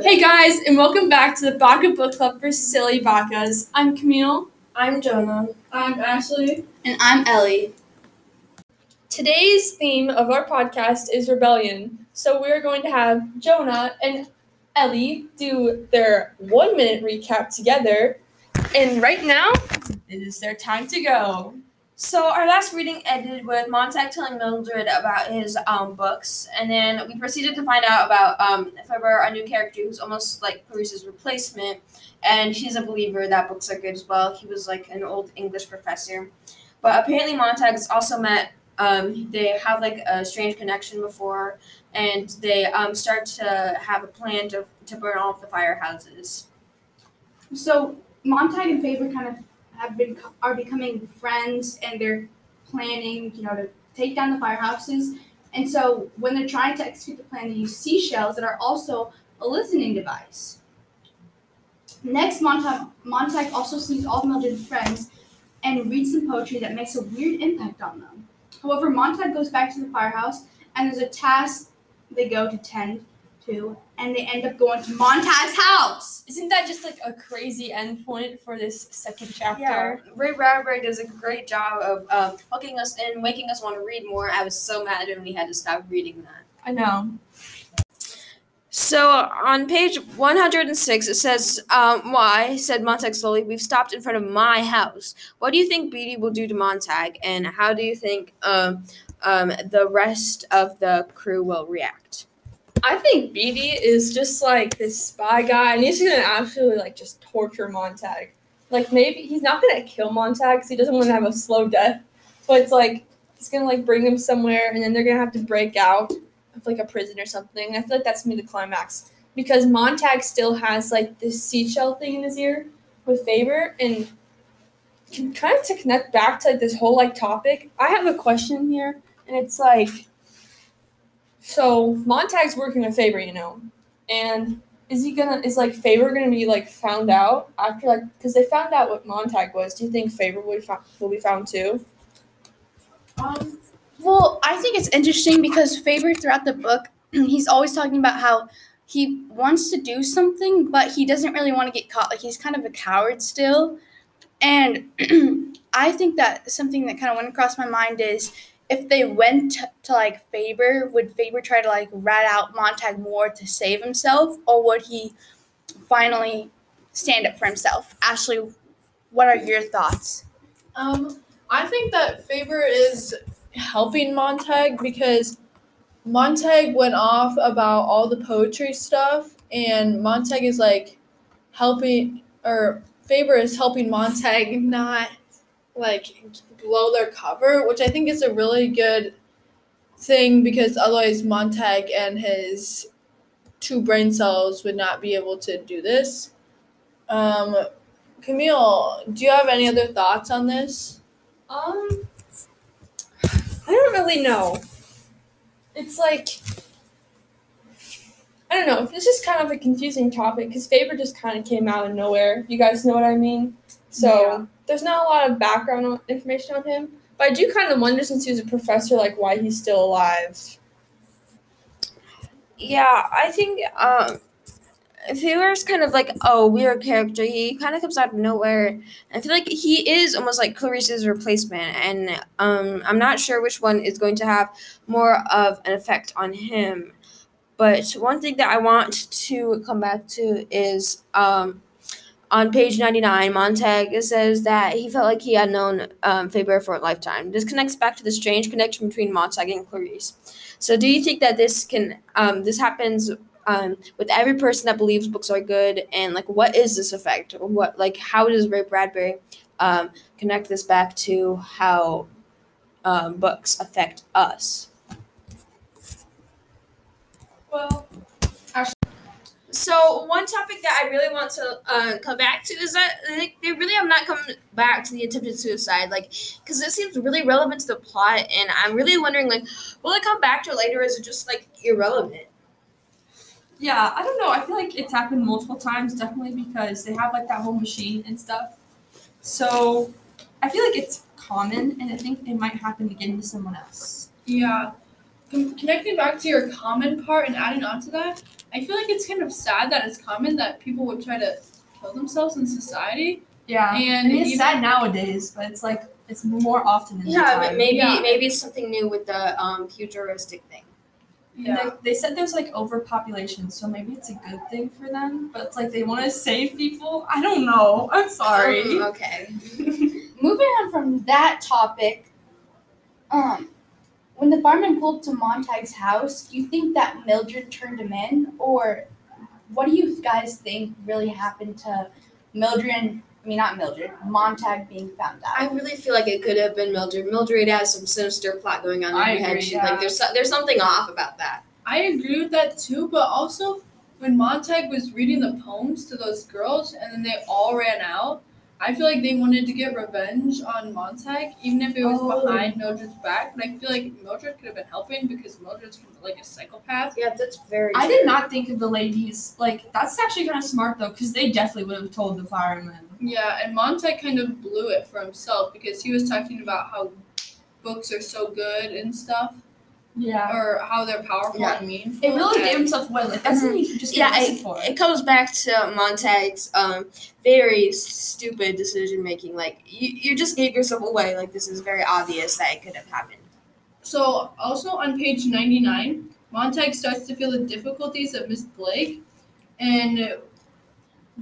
Hey guys, and welcome back to the Baka Book Club for Silly Bakas. I'm Camille. I'm Jonah. I'm Ashley. And I'm Ellie. Today's theme of our podcast is rebellion, so we're going to have Jonah and Ellie do their 1-minute recap together, and right now, it is their time to go. So our last reading ended with Montag telling Mildred about his books, and then we proceeded to find out about Faber, a new character who's almost like Clarisse's replacement, and she's a believer that books are good as well. He was like an old English professor, but apparently Montag's also met. They have like a strange connection before, and they start to have a plan to burn all of the firehouses. So Montag and Faber kind of are becoming friends, and they're planning, to take down the firehouses. And so when they're trying to execute the plan, they use seashells that are also a listening device. Next, Montag also sees all Mildred's friends and reads some poetry that makes a weird impact on them. However, Montag goes back to the firehouse, and there's a task they go to tend to, and they end up going to Montag's house. Isn't that just like a crazy endpoint for this second chapter? Yeah, Ray Bradbury does a great job of hooking us in, making us want to read more. I was so mad when we had to stop reading that. I know. So on page 106, it says, "Why," said Montag slowly, "we've stopped in front of my house. What do you think Beatty will do to Montag, and how do you think the rest of the crew will react?" I think Beatty is just like this spy guy, and he's gonna absolutely just torture Montag. Like, maybe he's not gonna kill Montag because he doesn't want to have a slow death, but it's like he's gonna bring him somewhere, and then they're gonna have to break out of a prison or something. I feel like that's gonna be the climax, because Montag still has this seashell thing in his ear with Faber, and kind of to connect back to this whole topic. I have a question here, and it's so Montag's working with Faber, and is Faber gonna be found out after because they found out what Montag was? Do you think Faber will be found too? Well, I think it's interesting because Faber throughout the book, he's always talking about how he wants to do something, but he doesn't really want to get caught. He's kind of a coward still. And I think that something that kind of went across my mind is if they went to Faber, would Faber try to rat out Montag more to save himself, or would he finally stand up for himself? Ashley, what are your thoughts? I think that Faber is helping Montag because Montag went off about all the poetry stuff, and Montag is Faber is helping Montag not blow their cover, which I think is a really good thing because otherwise Montag and his 2 brain cells would not be able to do this. Camille, do you have any other thoughts on this? I don't really know. It's I don't know. This is kind of a confusing topic because Faber just kind of came out of nowhere. If you guys know what I mean. So yeah. There's not a lot of background information on him. But I do kind of wonder, since he was a professor, why he's still alive. Yeah, I think Faber's kind of a weird character. He kind of comes out of nowhere. I feel he is almost like Clarisse's replacement, and I'm not sure which one is going to have more of an effect on him. But one thing that I want to come back to is on page 99, Montag says that he felt he had known Faber for a lifetime. This connects back to the strange connection between Montag and Clarisse. So do you think that this can this happens with every person that believes books are good, and what is this effect? What how does Ray Bradbury connect this back to how books affect us? Well, so one topic that I really want to come back to is that they really have not come back to the attempted suicide, because it seems really relevant to the plot, and I'm really wondering will it come back to it later, or is it just irrelevant? Yeah, I don't know. I feel it's happened multiple times, definitely, because they have that whole machine and stuff. So I feel it's common, and I think it might happen again to someone else. Yeah. Connecting back to your common part and adding on to that, I feel like it's kind of sad that it's common that people would try to kill themselves in society. Yeah, and I mean, it's sad nowadays, but it's like it's more often in the time. But maybe it's something new with the futuristic thing. Yeah, they said there's like overpopulation, so maybe it's a good thing for them. But it's like they want to save people. I don't know. I'm sorry. Okay. Moving on from that topic, when the fireman pulled to Montag's house, do you think that Mildred turned him in, or what do you guys think really happened to Mildred? I mean, not Mildred, Montag being found out. I really feel like it could have been Mildred. Mildred has some sinister plot going on in her head. Yeah. Like, there's something off about that. I agree with that, too, but also when Montag was reading the poems to those girls and then they all ran out, I feel like they wanted to get revenge on Montag, even if it was behind Mildred's back. But I feel like Mildred could have been helping because Mildred's kind of like a psychopath. Yeah, that's very true. I did not think of the ladies. Like, that's actually kind of smart, though, because they definitely would have told the firemen. Yeah, and Montag kind of blew it for himself because he was talking about how books are so good and stuff. Yeah. Or how they're powerful and meaningful. It really gave himself away. Like, that's something you just get for. It comes back to Montag's very stupid decision-making. Like, you just gave yourself away. Like, this is very obvious that it could have happened. So, also on page 99, Montag starts to feel the difficulties of Miss Blake. And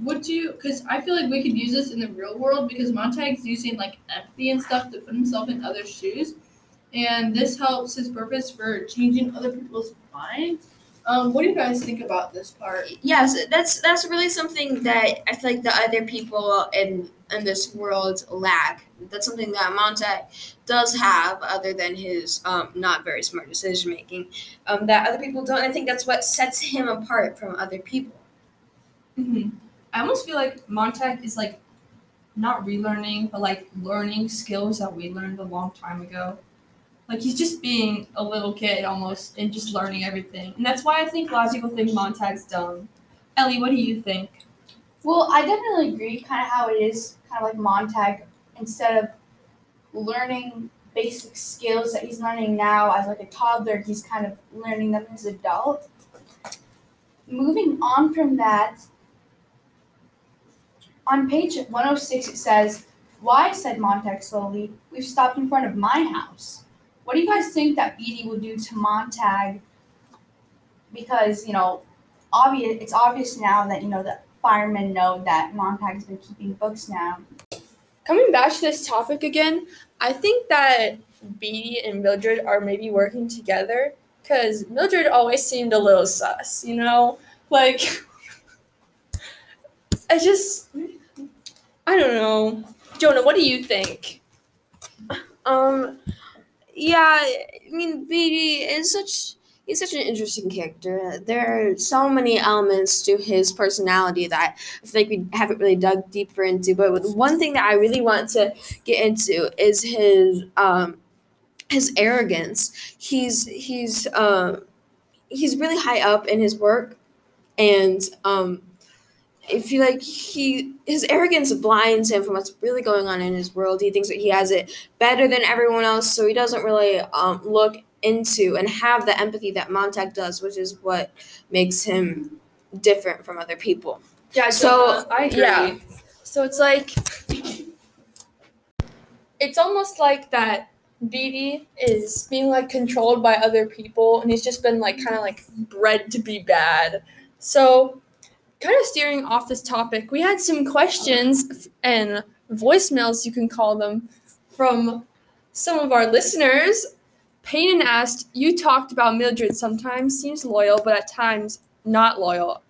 because I feel like we could use this in the real world because Montag's using, like, empathy and stuff to put himself in other shoes. And this helps his purpose for changing other people's minds. What do you guys think about this part? Yes, that's really something that I feel like the other people in this world lack. That's something that Montag does have other than his not very smart decision-making that other people don't. I think that's what sets him apart from other people. Mm-hmm. I almost feel like Montag is, like, not relearning, but, like, learning skills that we learned a long time ago. Like, he's just being a little kid almost and just learning everything. And that's why I think logical thing Montag's done. Ellie, what do you think? Well, I definitely agree kind of how it is, kind of like Montag, instead of learning basic skills that he's learning now as like a toddler, he's kind of learning them as an adult. Moving on from that, on page 106 it says, "Why," said Montag slowly, "we've stopped in front of my house." What do you guys think that Beatty will do to Montag? Because, you know, it's obvious now that, you know, the firemen know that Montag's been keeping books now. Coming back to this topic again, I think that Beatty and Mildred are maybe working together because Mildred always seemed a little sus, you know? Like, I don't know. Jonah, what do you think? Yeah, I mean, Beatty is he's such an interesting character. There are so many elements to his personality that I feel like we haven't really dug deeper into. But one thing that I really want to get into is his arrogance. He's really high up in his work, and I feel like his arrogance blinds him from what's really going on in his world. He thinks that he has it better than everyone else, so he doesn't really look into and have the empathy that Montag does, which is what makes him different from other people. Yeah, so I agree. Yeah. So it's like, it's almost like that Beatty is being, like, controlled by other people, and he's just been, like, kind of, like, bred to be bad. So, kind of steering off this topic, we had some questions and voicemails, you can call them, from some of our listeners. Payton asked, "You talked about Mildred sometimes seems loyal, but at times not loyal.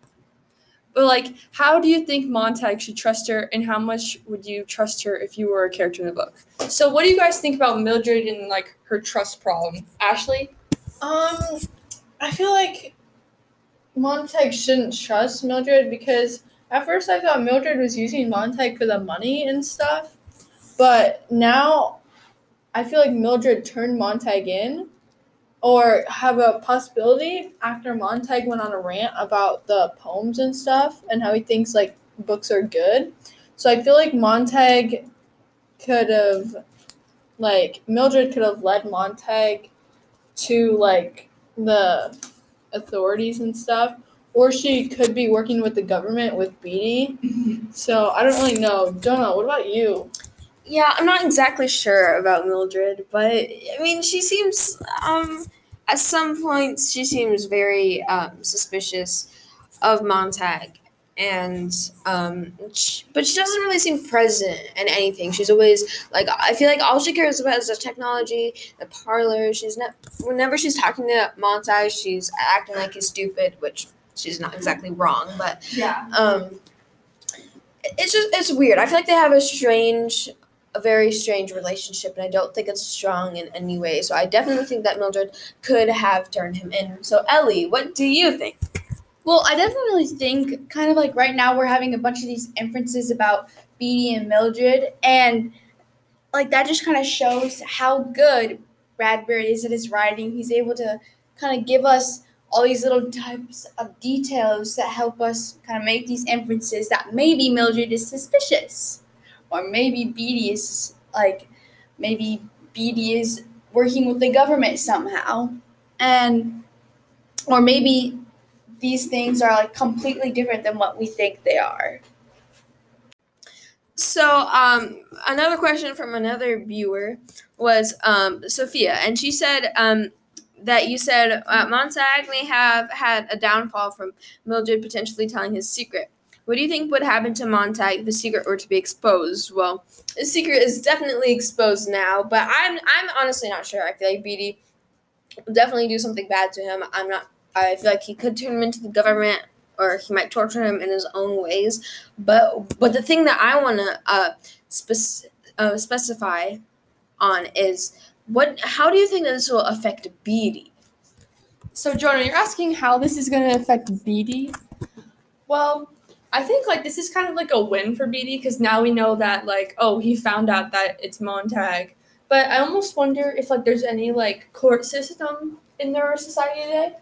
But, like, how do you think Montag should trust her, and how much would you trust her if you were a character in the book?" So what do you guys think about Mildred and, like, her trust problem? Ashley? I feel like Montag shouldn't trust Mildred because at first I thought Mildred was using Montag for the money and stuff, but now I feel like Mildred turned Montag in or have a possibility after Montag went on a rant about the poems and stuff and how he thinks, like, books are good. So I feel like Montag could have, like, Mildred could have led Montag to, like, the authorities and stuff. Or she could be working with the government with Beatty. So I don't really know. Jonah, what about you? Yeah, I'm not exactly sure about Mildred, but, I mean, she seems, at some points, she seems very suspicious of Montag. And, but she doesn't really seem present in anything. She's always, like, I feel like all she cares about is the technology, the parlor. She's not, whenever she's talking to Montag, she's acting like he's stupid, which she's not exactly wrong, but, yeah. It's just, it's weird. I feel like they have a very strange relationship, and I don't think it's strong in any way. So I definitely think that Mildred could have turned him in. So, Ellie, what do you think? Well, I definitely think, kind of like right now, we're having a bunch of these inferences about Beatty and Mildred, and like that just kind of shows how good Bradbury is at his writing. He's able to kind of give us all these little types of details that help us kind of make these inferences that maybe Mildred is suspicious, or maybe Beatty is working with the government somehow, and or maybe these things are, like, completely different than what we think they are. So, another question from another viewer was Sophia, and she said that you said Montag may have had a downfall from Mildred potentially telling his secret. What do you think would happen to Montag if the secret were to be exposed? Well, the secret is definitely exposed now, but I'm honestly not sure. I feel like Beatty will definitely do something bad to him. I feel like he could turn him into the government, or he might torture him in his own ways. But the thing that I want to specify on is how do you think that this will affect Beatty? So, Jordan, you're asking how this is going to affect Beatty? Well, I think, like, this is kind of like a win for Beatty, because now we know that, like, oh, he found out that it's Montag. But I almost wonder if, like, there's any, like, court system in their society today.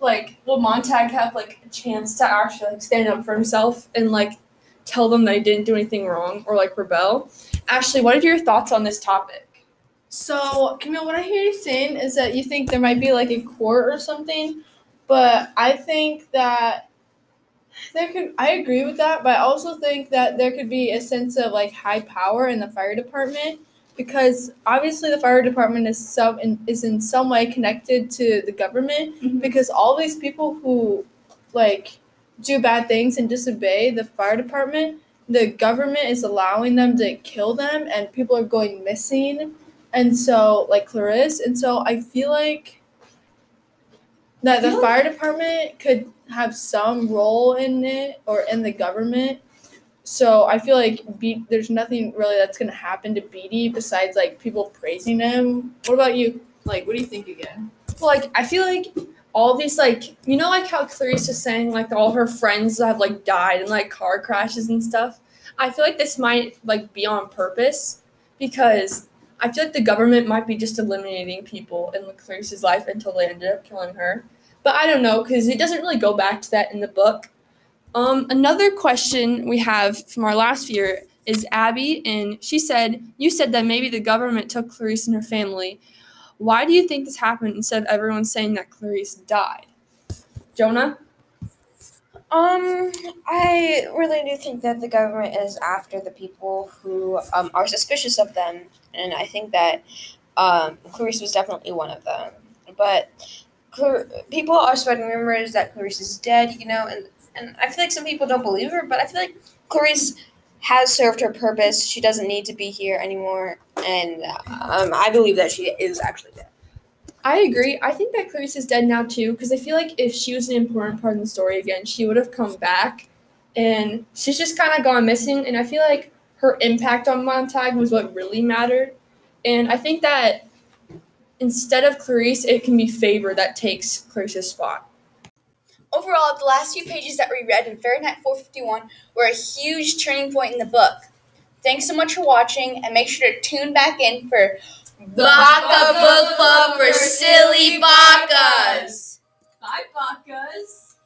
Like, will Montag have, like, a chance to actually, like, stand up for himself and, like, tell them that he didn't do anything wrong or, like, rebel? Ashley, what are your thoughts on this topic? So, Camille, what I hear you saying is that you think there might be, like, a court or something, but I think that I agree with that, but I also think that there could be a sense of, like, high power in the fire department, because obviously the fire department is in some way connected to the government, mm-hmm. because all these people who, like, do bad things and disobey the fire department, the government is allowing them to kill them, and people are going missing, and so, like, Clarisse, and so I feel like that the fire department could have some role in it, or in the government. So I feel like there's nothing really that's going to happen to Beatty besides, like, people praising him. What about you? Like, what do you think again? Well, like, I feel like all these, like, you know, like, how Clarisse is saying, like, all her friends have, like, died in, like, car crashes and stuff. I feel like this might, like, be on purpose, because I feel like the government might be just eliminating people in Clarisse's life until they ended up killing her. But I don't know, because it doesn't really go back to that in the book. Another question we have from our last viewer is Abby, and she said, you said that maybe the government took Clarisse and her family. Why do you think this happened instead of everyone saying that Clarisse died? Jonah? I really do think that the government is after the people who are suspicious of them, and I think that Clarisse was definitely one of them. But people are spreading rumors that Clarisse is dead, you know, and I feel like some people don't believe her, but I feel like Clarisse has served her purpose. She doesn't need to be here anymore, and I believe that she is actually dead. I agree. I think that Clarisse is dead now, too, because I feel like if she was an important part of the story again, she would have come back, and she's just kind of gone missing, and I feel like her impact on Montag was what really mattered, and I think that instead of Clarisse, it can be Faber that takes Clarisse's spot. Overall, the last few pages that we read in Fahrenheit 451 were a huge turning point in the book. Thanks so much for watching, and make sure to tune back in for Baka Book Club for Silly Bakas! Bye, Bakas!